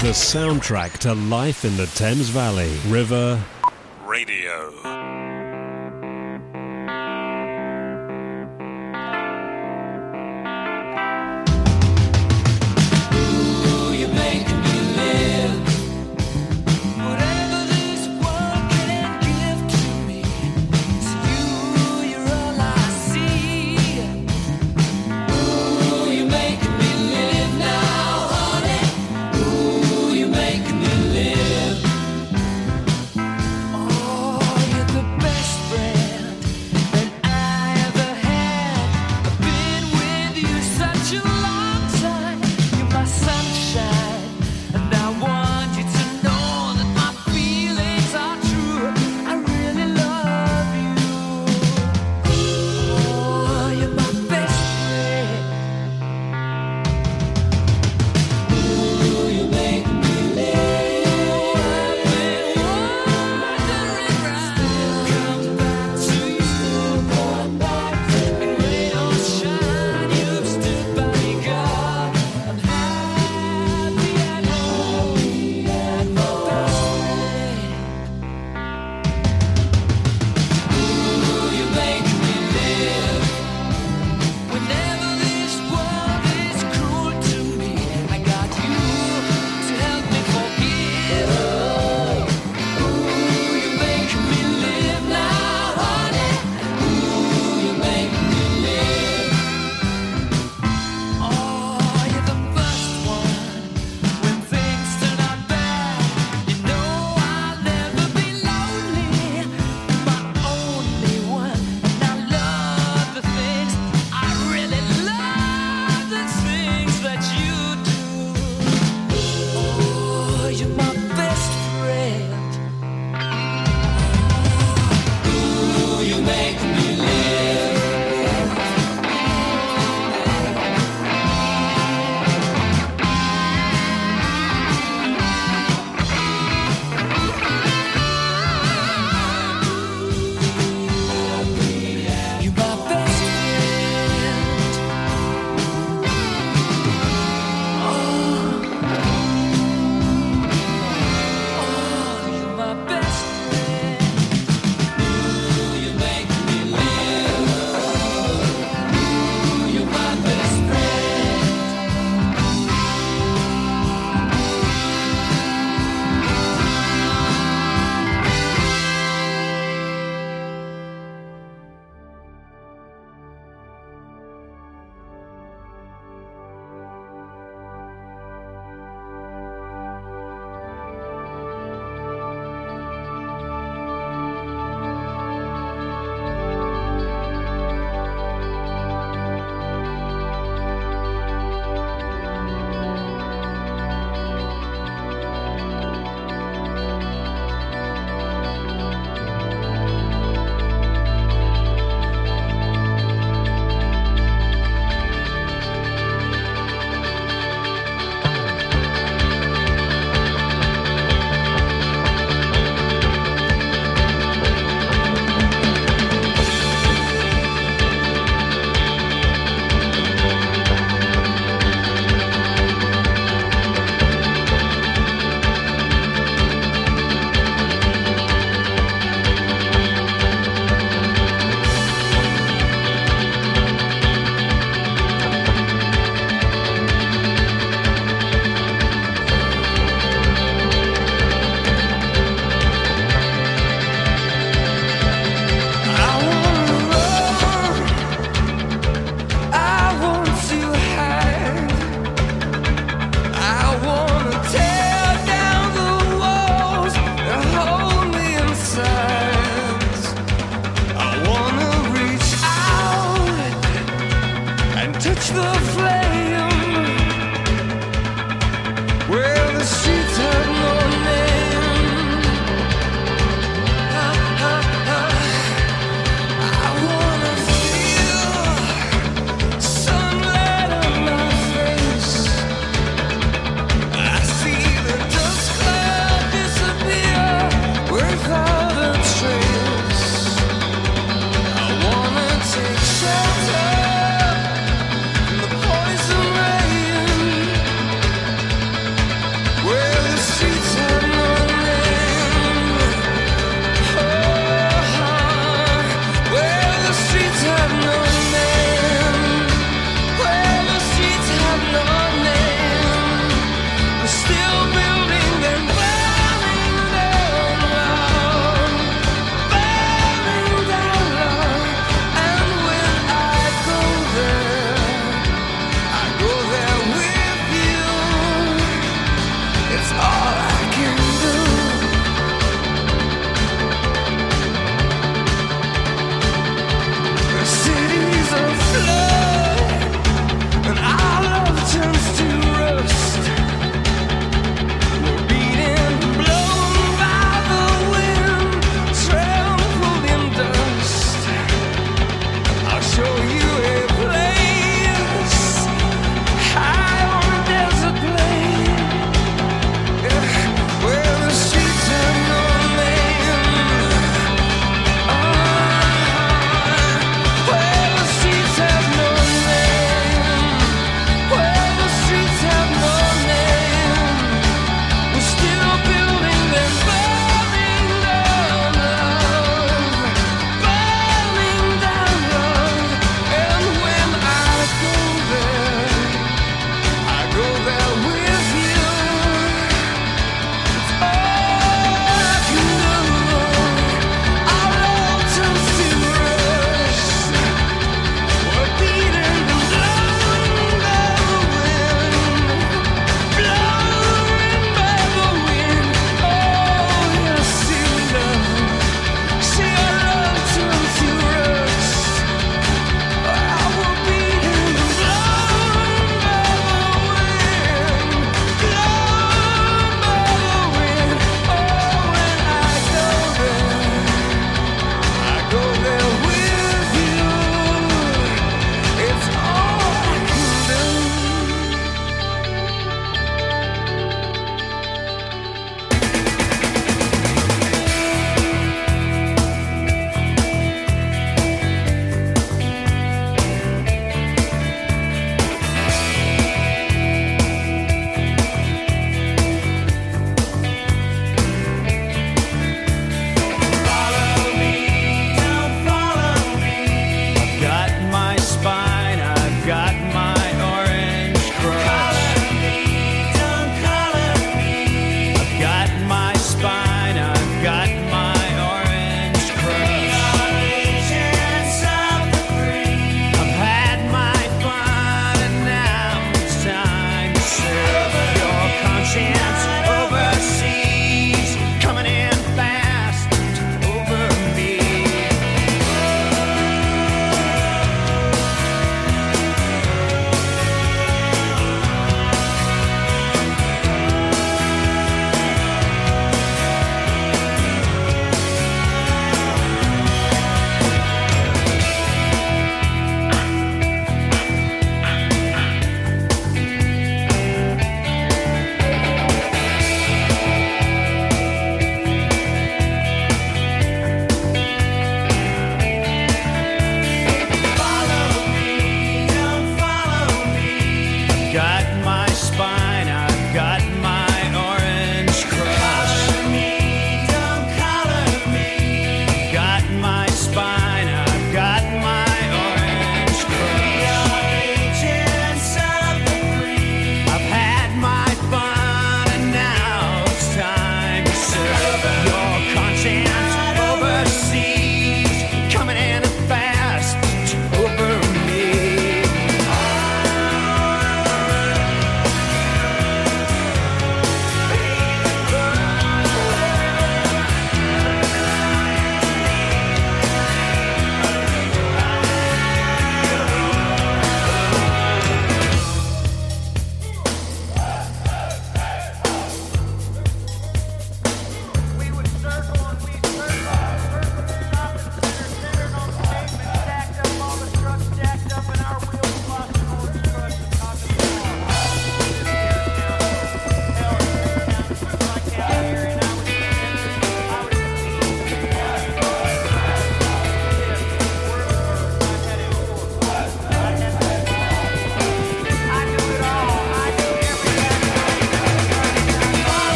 The soundtrack to life in the Thames Valley. River Radio.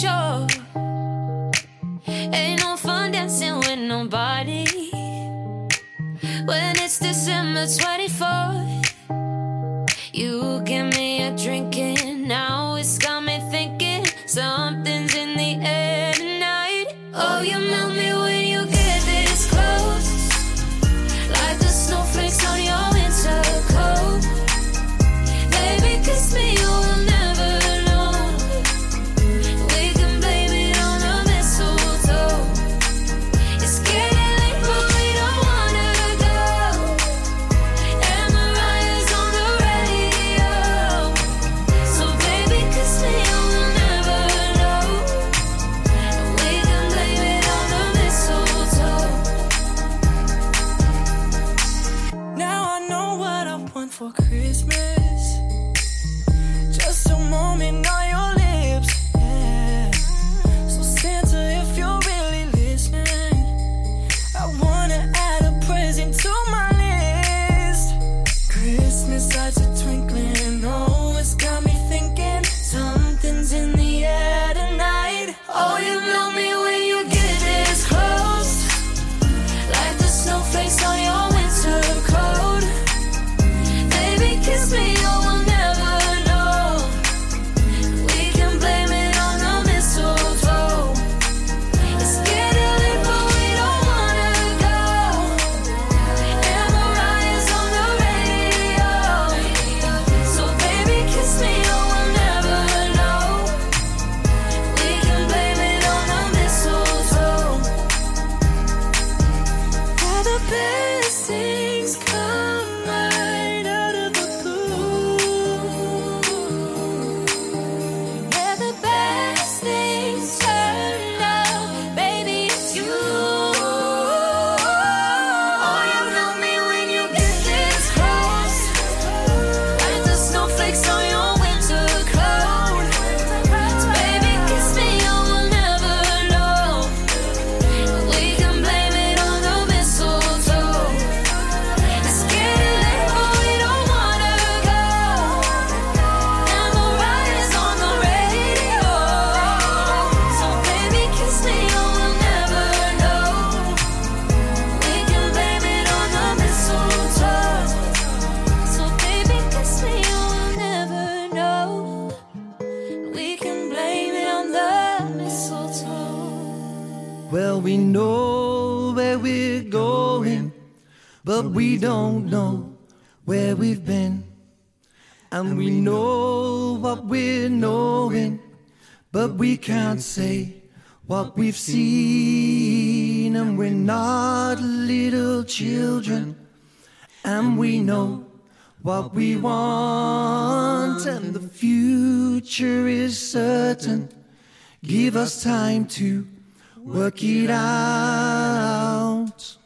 sure. Ain't no fun dancing with nobody when it's December 24th. You give me a drinking, now it's got me thinking something's in the air tonight. Oh, you melt me when you get this close, like the snowflakes on your winter coat. Baby, kiss me, you will never know. We can blame it on the mistletoe. It's getting late, but we don't wanna go. And Mariah's on the radio, so baby, kiss me, you will never know. We can blame it on the mistletoe. Now I know what I want for Christmas. Just a moment on your lips, yeah. So Santa, if you're really listening, I wanna add a present to my list. Christmas lights are twinkling, oh, it's got me thinking something's in the air tonight. Oh, you know me when you get this close, like the snowflakes on your winter coat. Baby, kiss me, oh, I will never. We don't know where we've been, and we know what we're knowing, but we can't say what we've seen. And we're not little children, and we know what we want, and the future is certain. Give us time to work it out.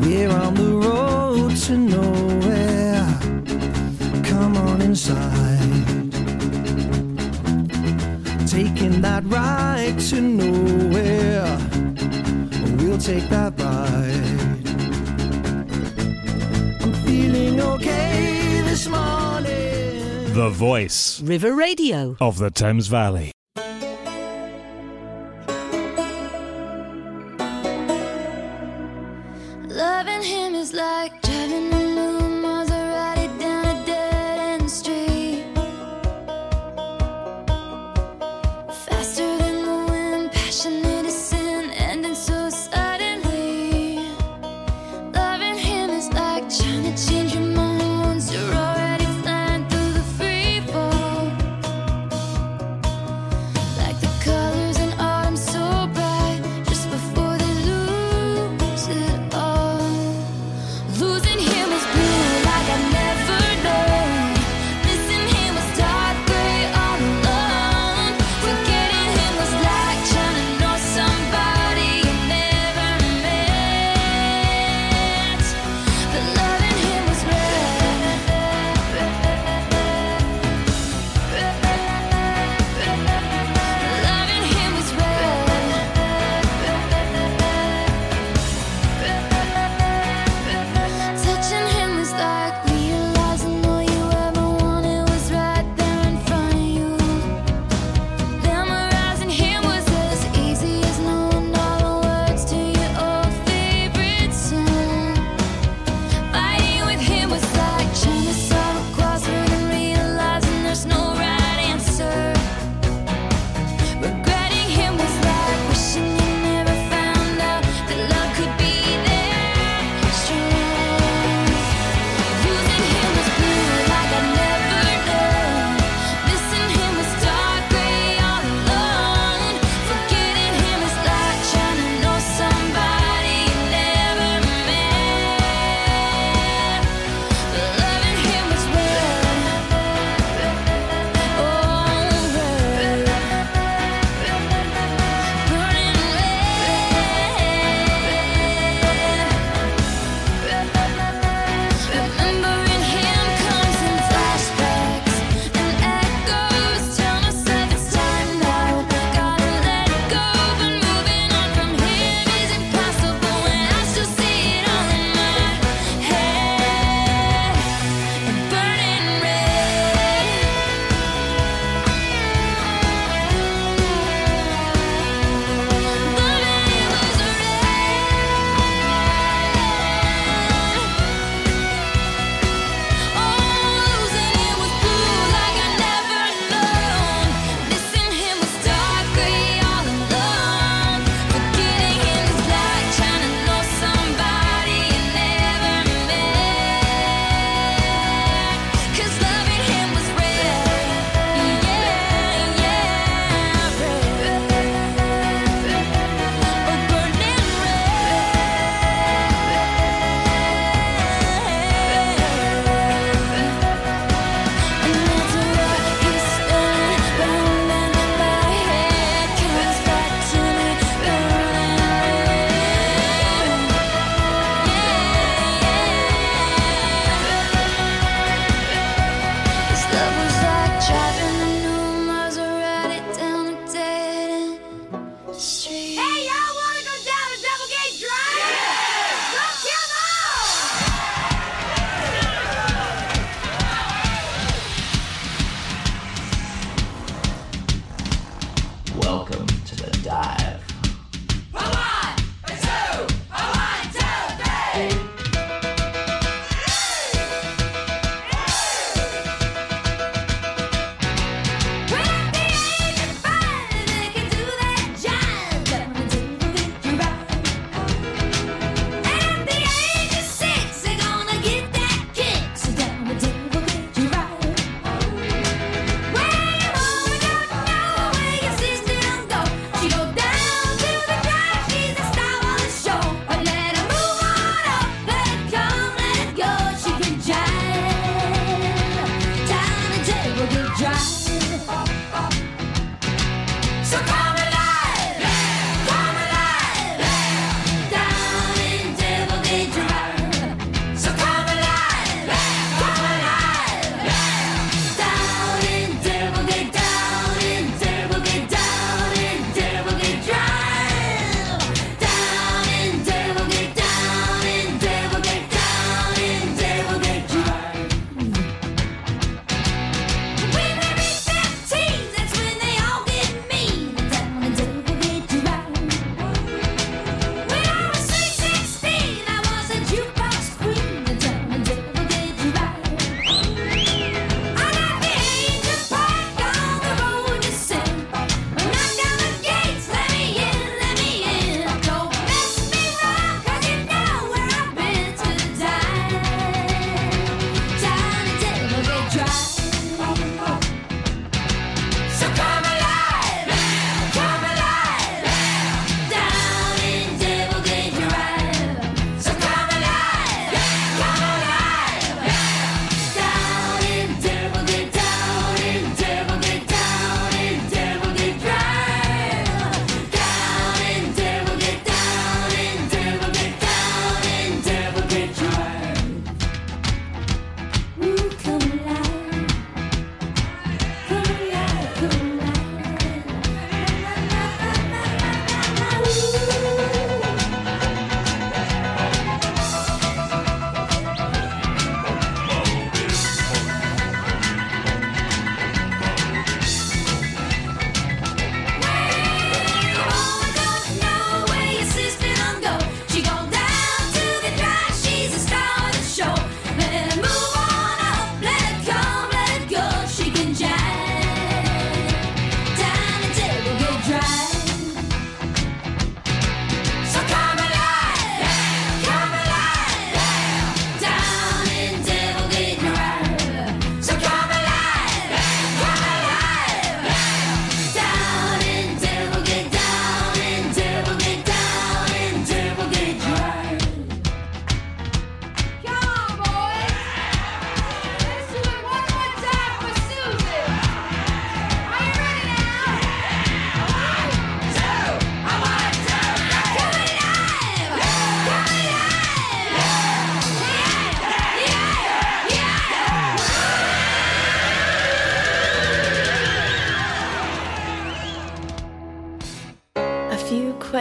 We're on the road to nowhere. Come on inside. Taking that ride to nowhere. We'll take that ride. I'm feeling okay this morning. The Voice. River Radio. Of the Thames Valley. Like driving a new Maserati down a dead-end street, faster than the wind, passionate as sin, ending so suddenly. Loving him is like trying to change your mind once you're already flying through the free fall.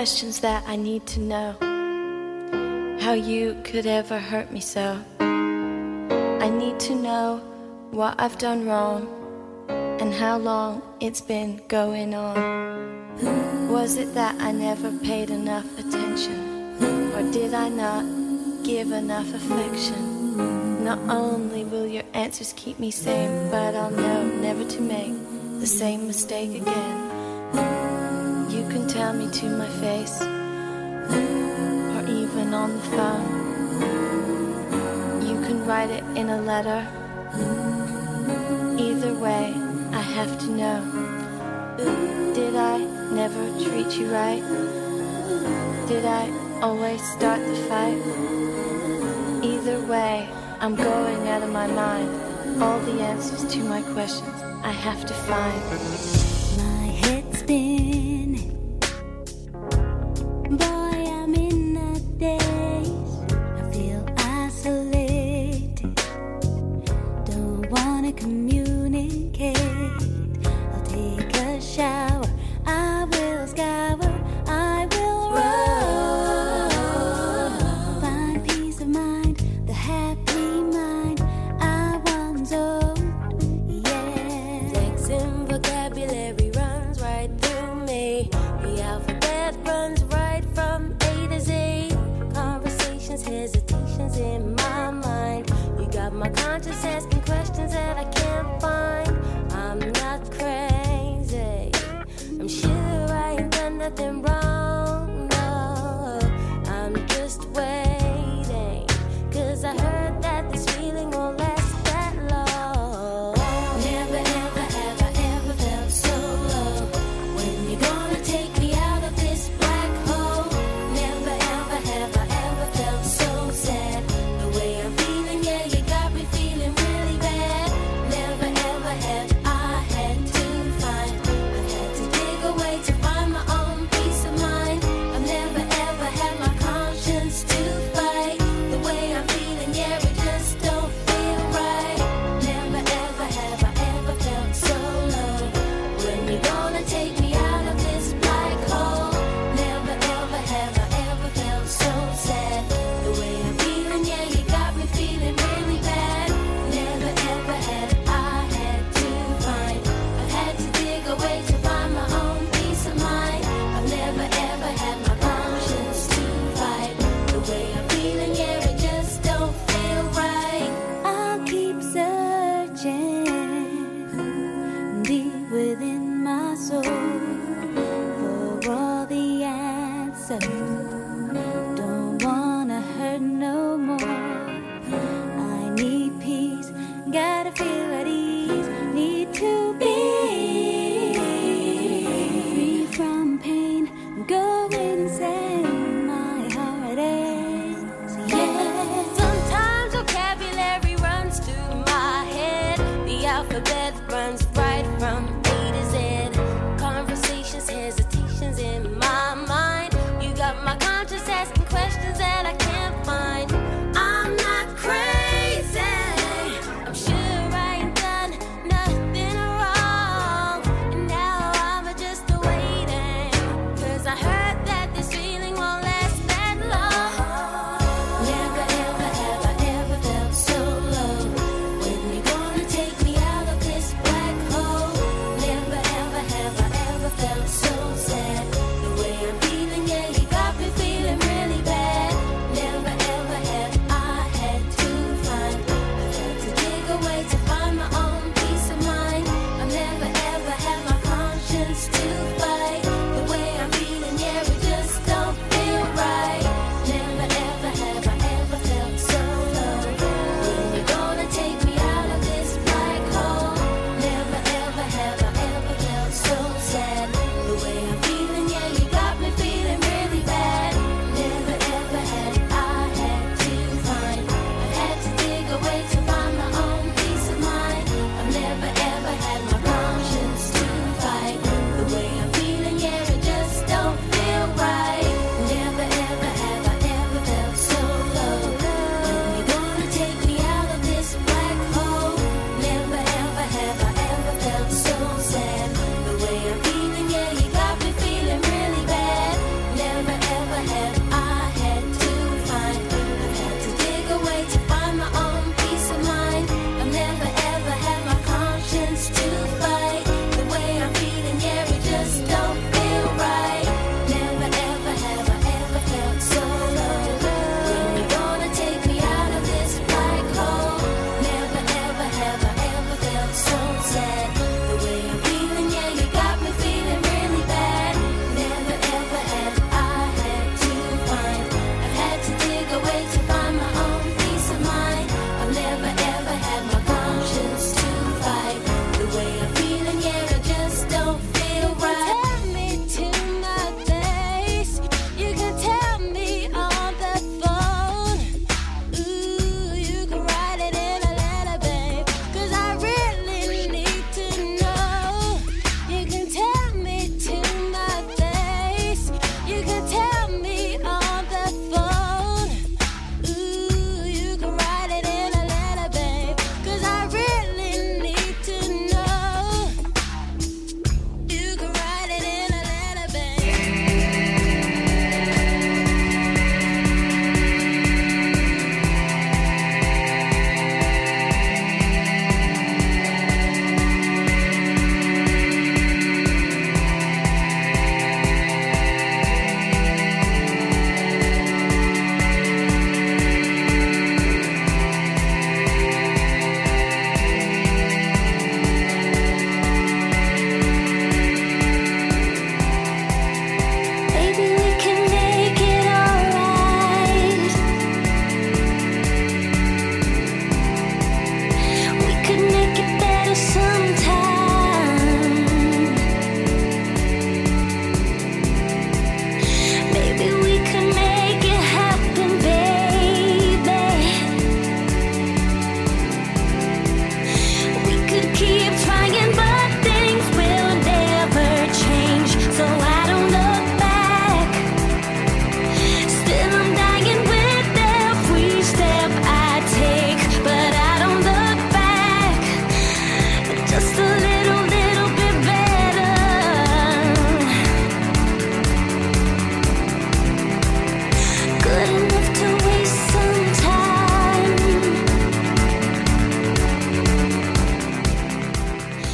questions that I need to know. How you could ever hurt me so. I need to know what I've done wrong and how long it's been going on. Was it that I never paid enough attention? Or did I not give enough affection? Not only will your answers keep me sane, but I'll know never to make the same mistake again. You can tell me to my face, or even on the phone. You can write it in a letter. Either way, I have to know. Did I never treat you right? Did I always start the fight? Either way, I'm going out of my mind. All the answers to my questions I have to find. My head's spinning. Boy, I'm in a daze. I feel isolated. Don't want to communicate. I'll take a shower. I will scour. I will roll. Find peace of mind. The happy mind I once owned. And vocabulary runs right through me. The alphabet runs right from A to Z. Conversations, hesitations in my mind. You got my conscience asking questions that I can't find. I'm not crazy. I'm sure I ain't done nothing wrong, no. I'm just waiting, 'cause I heard that this feeling won't last. Take me out of this black hole.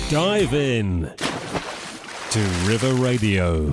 Dive in to River Radio.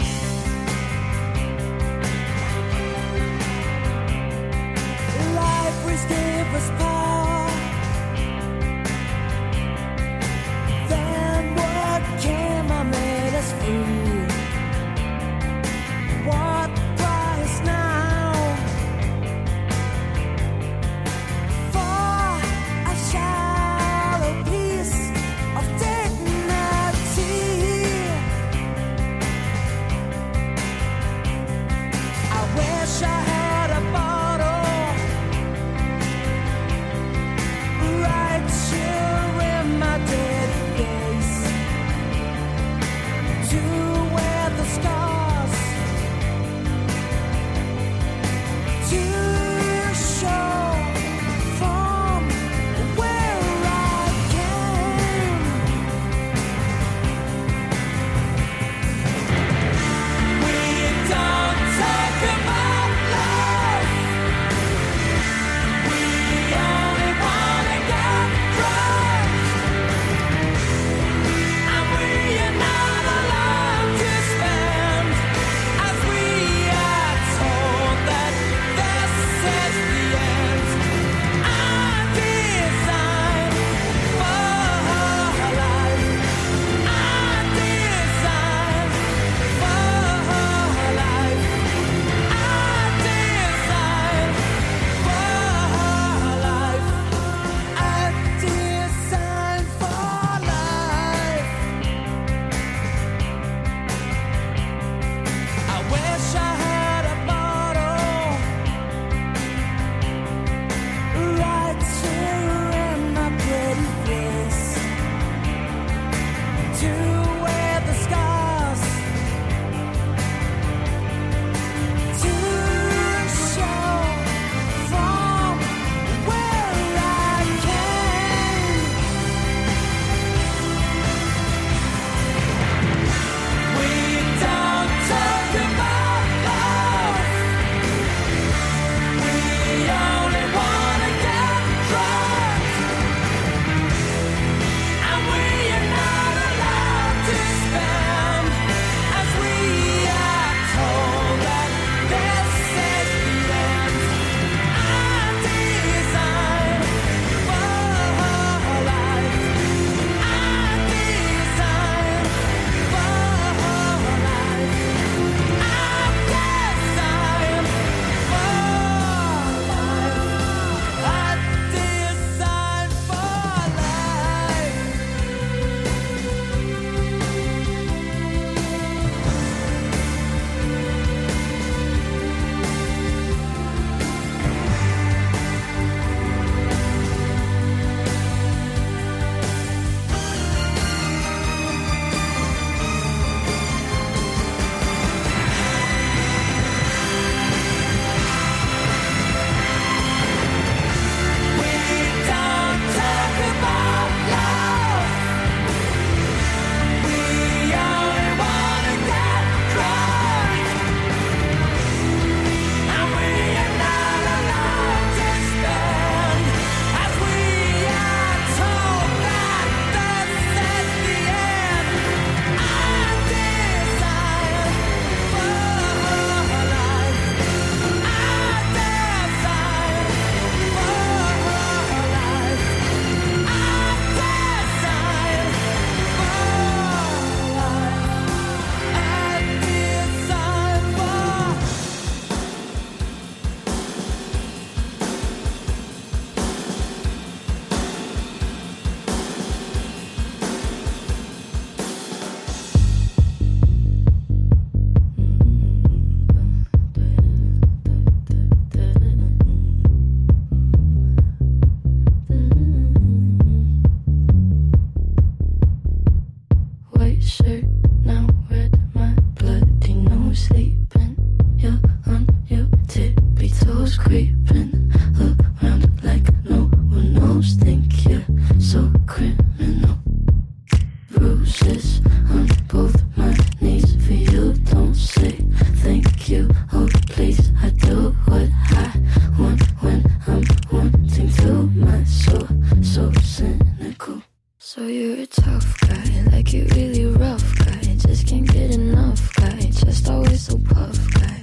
So you're a tough guy. you really rough, guy. Just can't get enough, guy. Just always so puff, guy.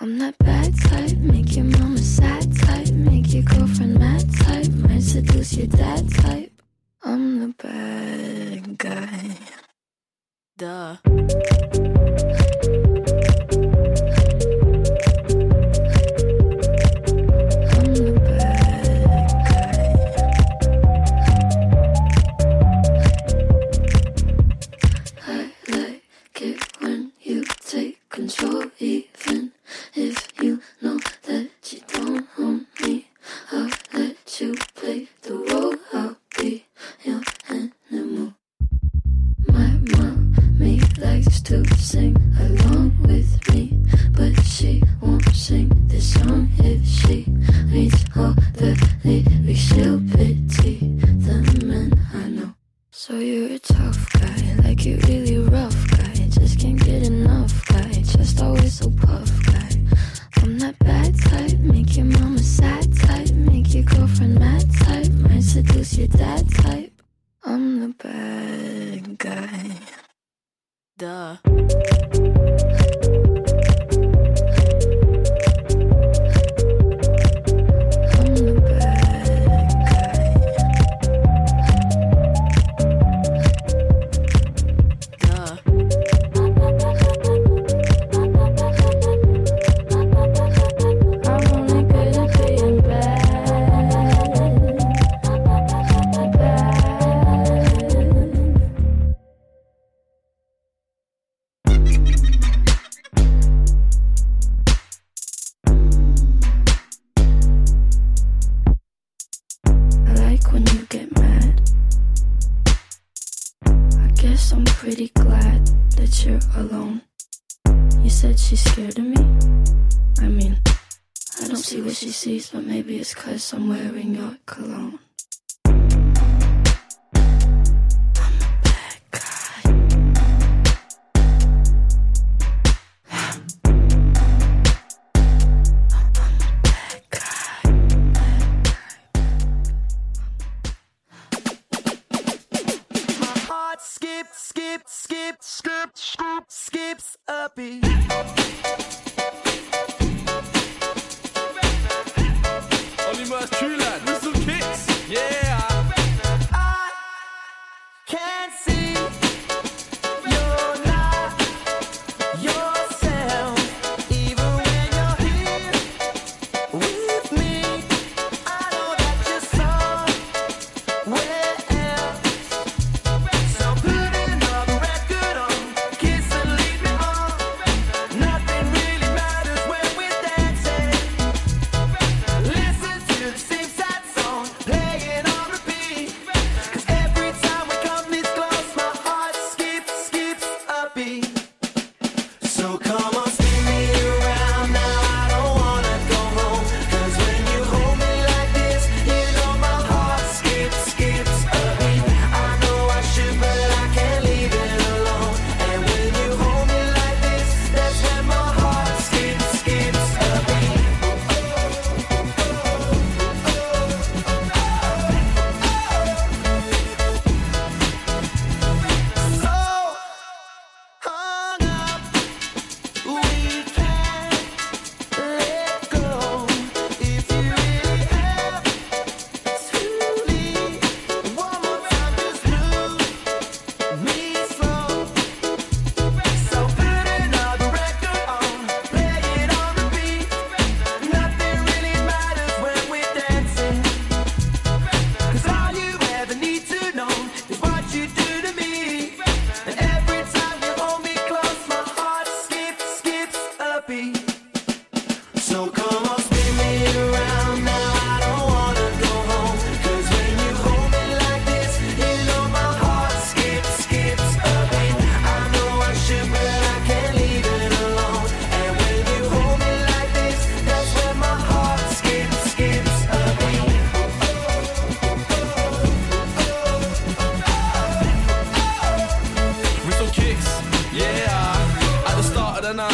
I'm that bad type, make your mama sad type, make your girlfriend mad type, might seduce your dad type. I'm the bad guy. Duh.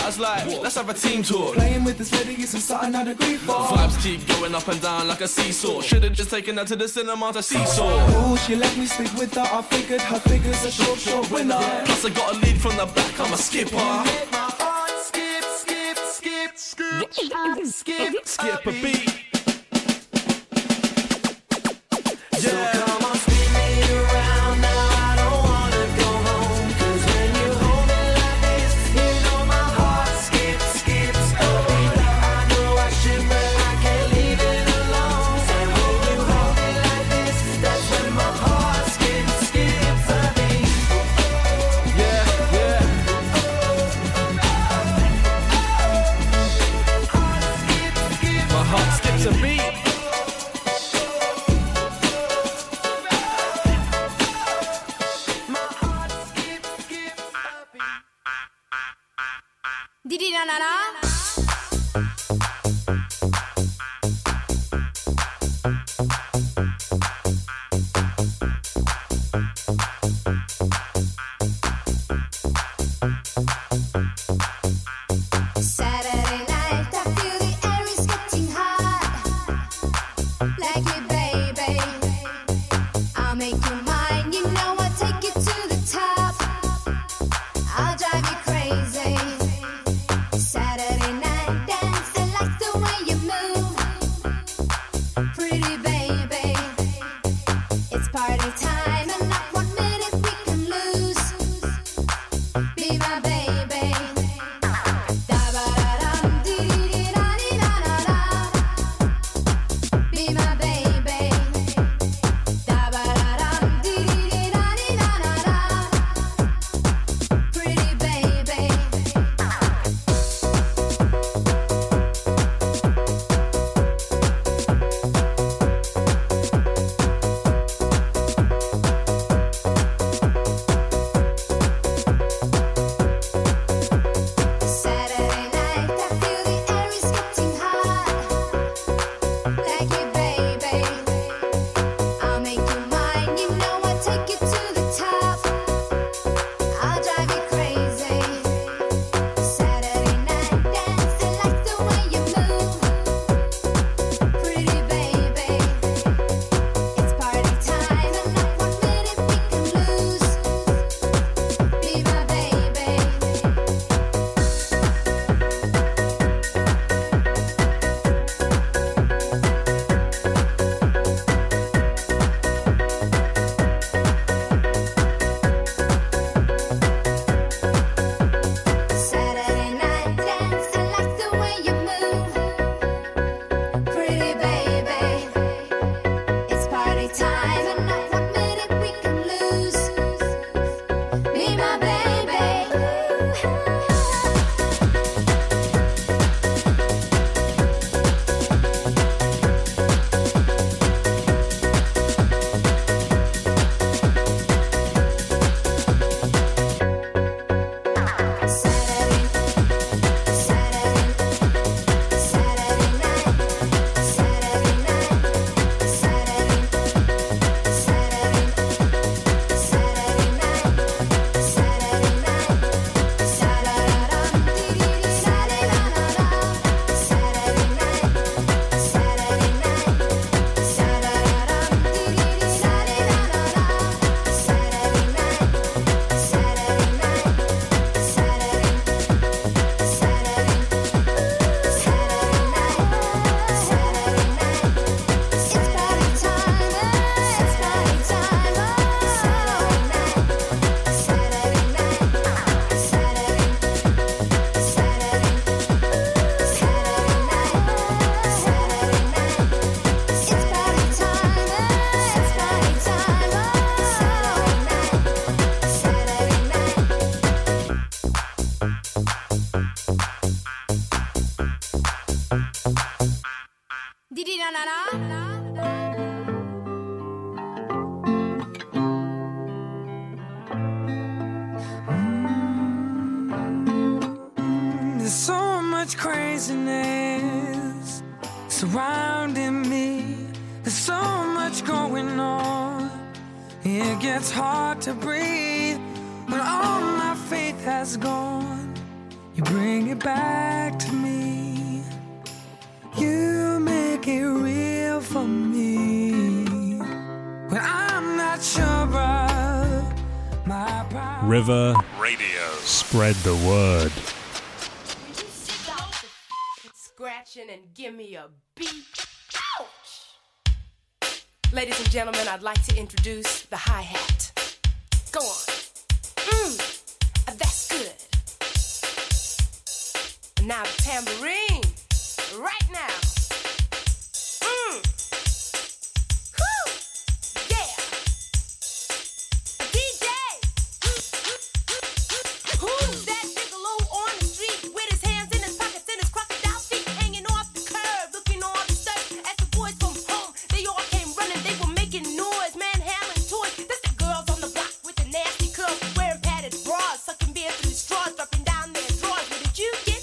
I was like, let's have a team talk. Playing with this lady isn't something I'd agree for. Vibes keep going up and down like a seesaw. Should've just taken her to the cinema to seesaw. Oh, she let me sleep with her. I figured her figure's a short, short winner. Plus I got a lead from the back, I'm a skipper. Skip a beat. Yeah. So come on, spin me around now. I don't wanna go home. 'Cause when you hold me like this, you know my heart skips a beat. I know I should, but I can't leave it alone. And when you hold me like this, that's when my heart skips a beat. Yeah, yeah. My heart skips a beat. You bring it back to me. You make it real for me. When I'm not sure, my River Radio. Spread the word. Will you sit down with the scratching and give me a beat? Ouch! Ladies and gentlemen, I'd like to introduce the hi-hat. Go on. That's good. Now the tambourine, right now. Woo! Yeah! DJ! Who's that bigelow on the street with his hands in his pockets and his crocodile feet hanging off the curb, looking all disturbed? As the boys from home, they all came running, they were making noise, manhandling toys. That's the girls on the block with the nasty curls, wearing padded bras, sucking beer through straws, dropping down their drawers. Where did you get?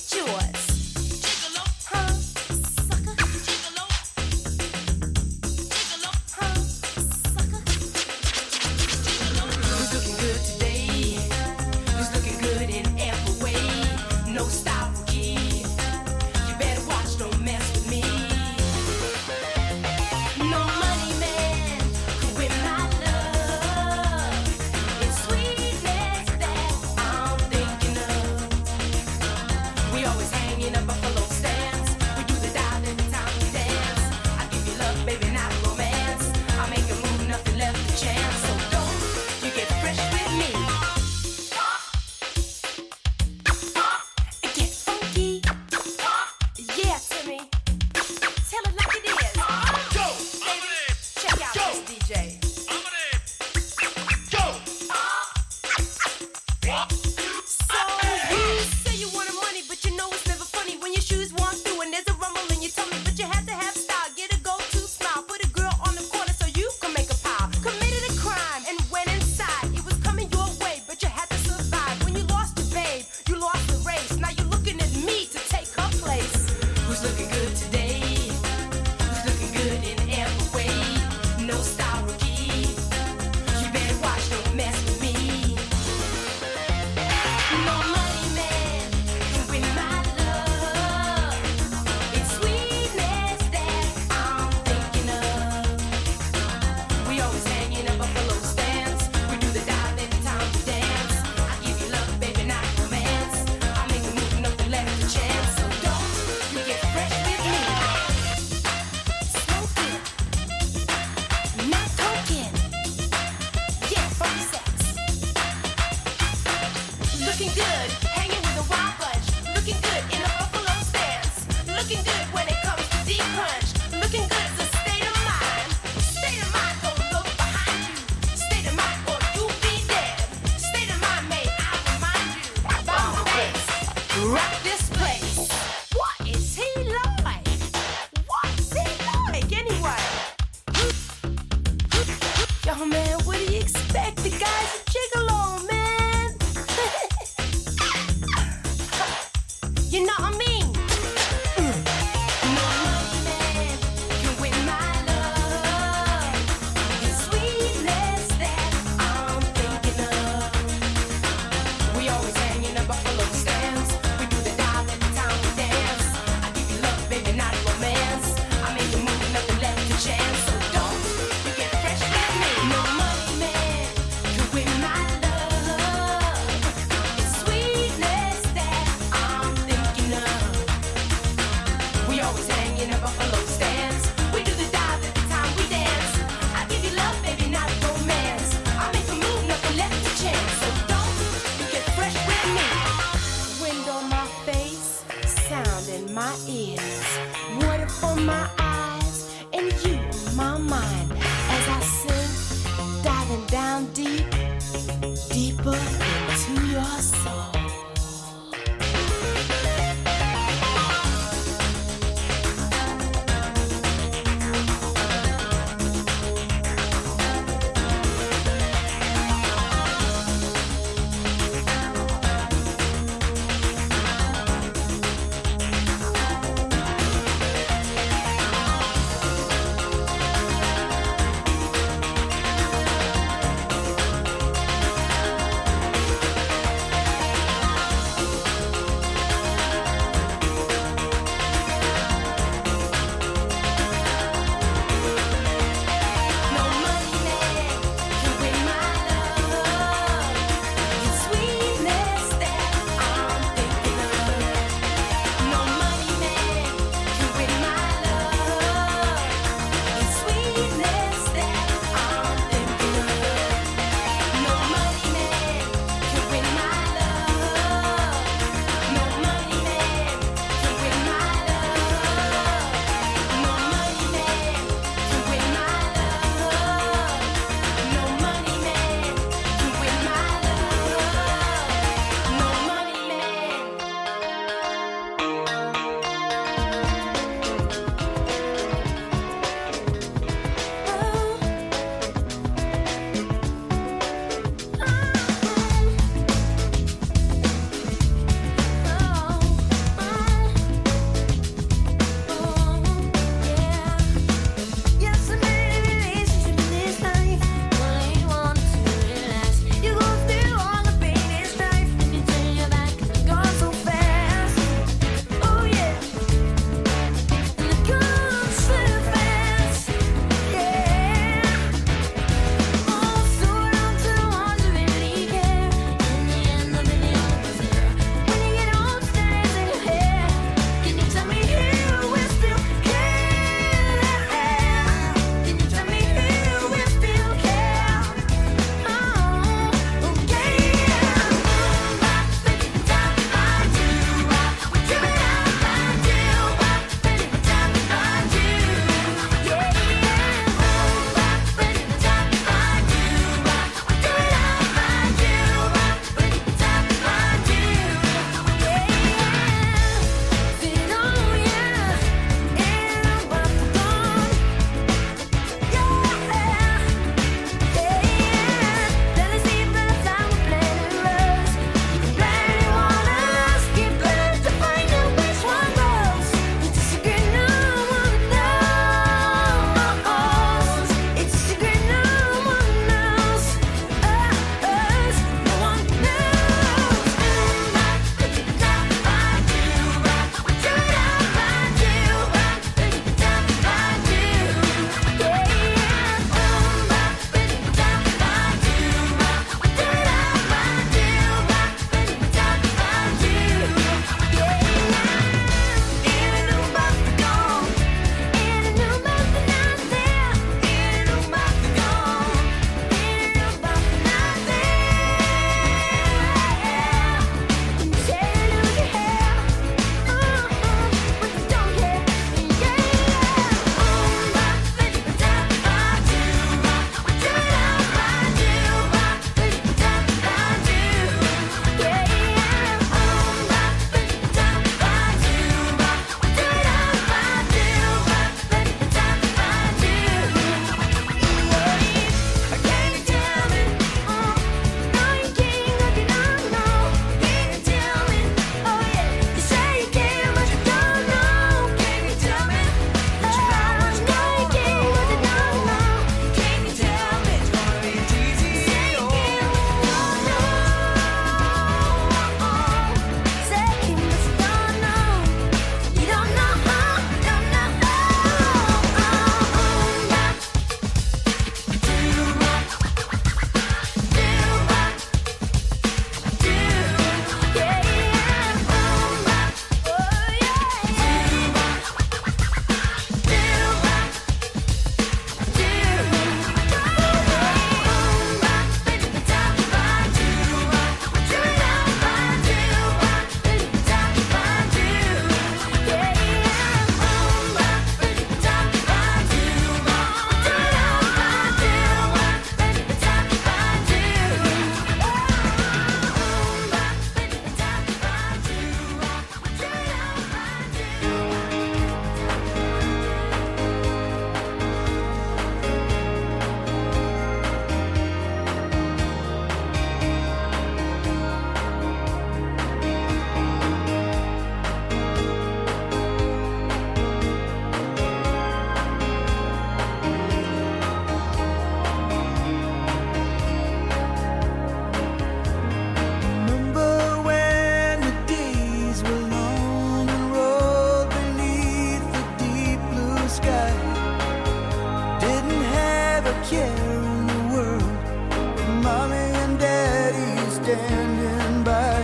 standing by.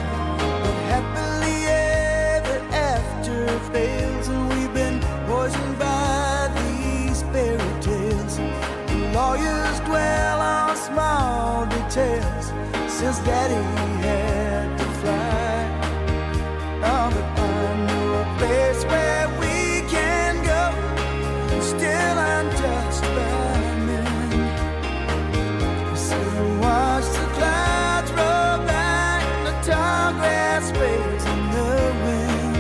But happily ever after fails, and we've been poisoned by these fairy tales. The lawyers dwell on small details since Daddy had to fly. Oh, but I knew a place where we can go, and still untouched by men. So you watch the clouds roll by, and the tall grass waves in the wind,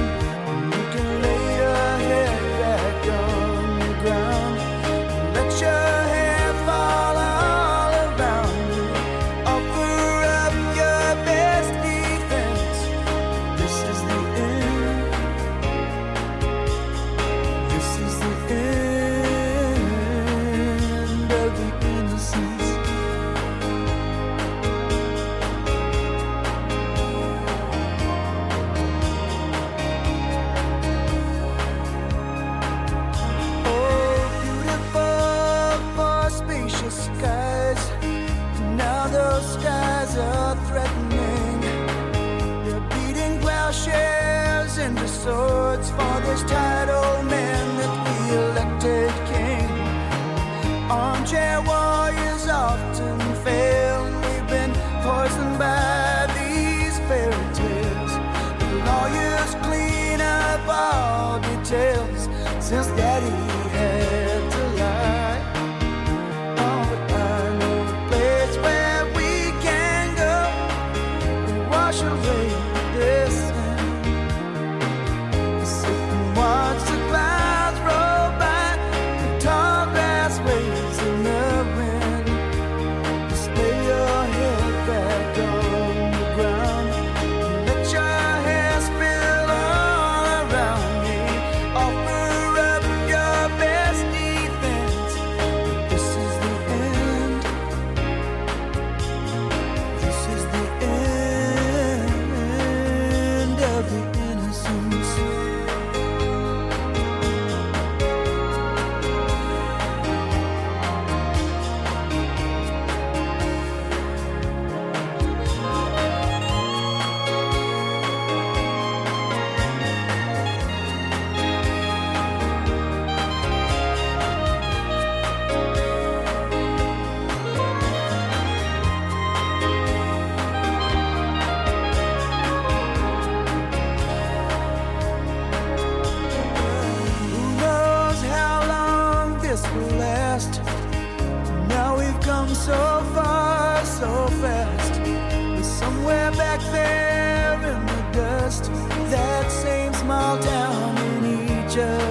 and you can lay your head back on the ground, and let your hair fall all around you. Offer up your best defense. This is the end. This is the end of the innocence. Oh, beautiful for spacious skies. Now those skies are threatening. They're beating plowshares into swords for this tired old man that we elected king. Armchair warriors often fail, and we've been poisoned by these fairy tales. The lawyers clean up all details since Daddy had to lie. Oh, but I know a place where we can go and wash away this sin. Sit and watch the clouds roll by, the tall grass waves in the wind. Just lay your head back on the ground, and let your hair spill all around me. Offer up your best defense. This is the end. This is the end of the innocence. Who knows how long this will last? Now we've come so far, so fast. But somewhere back there in the dust, that same small town in each of us.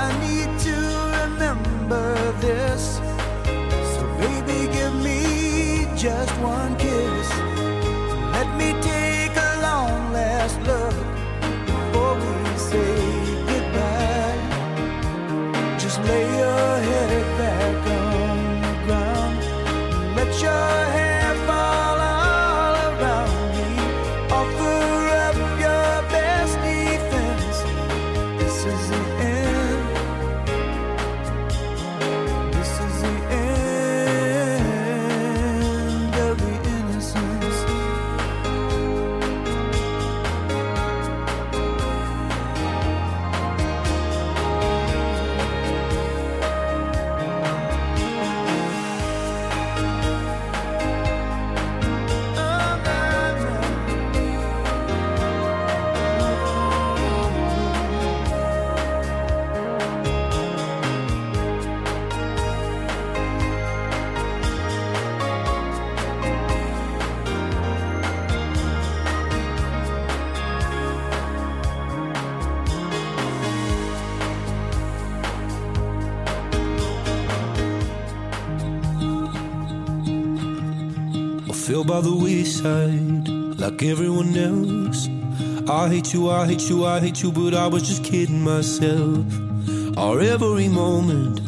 I need to remember this. So baby, give me just one kiss. Let me take a long last look before we say goodbye. Just lay your head back on the ground, let your hair fall all around me. Offer up your best defense. This is the end. This is the end of the innocence. Fell by the wayside like everyone else. I hate you, I hate you, I hate you, but I was just kidding myself. Our every moment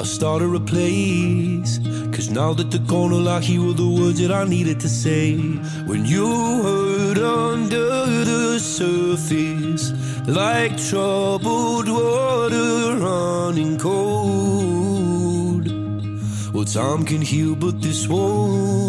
I started a place, 'cause now that they're gonna lie, here were the words that I needed to say. When you hurt under the surface, like troubled water running cold. Well, time can heal, but this won't.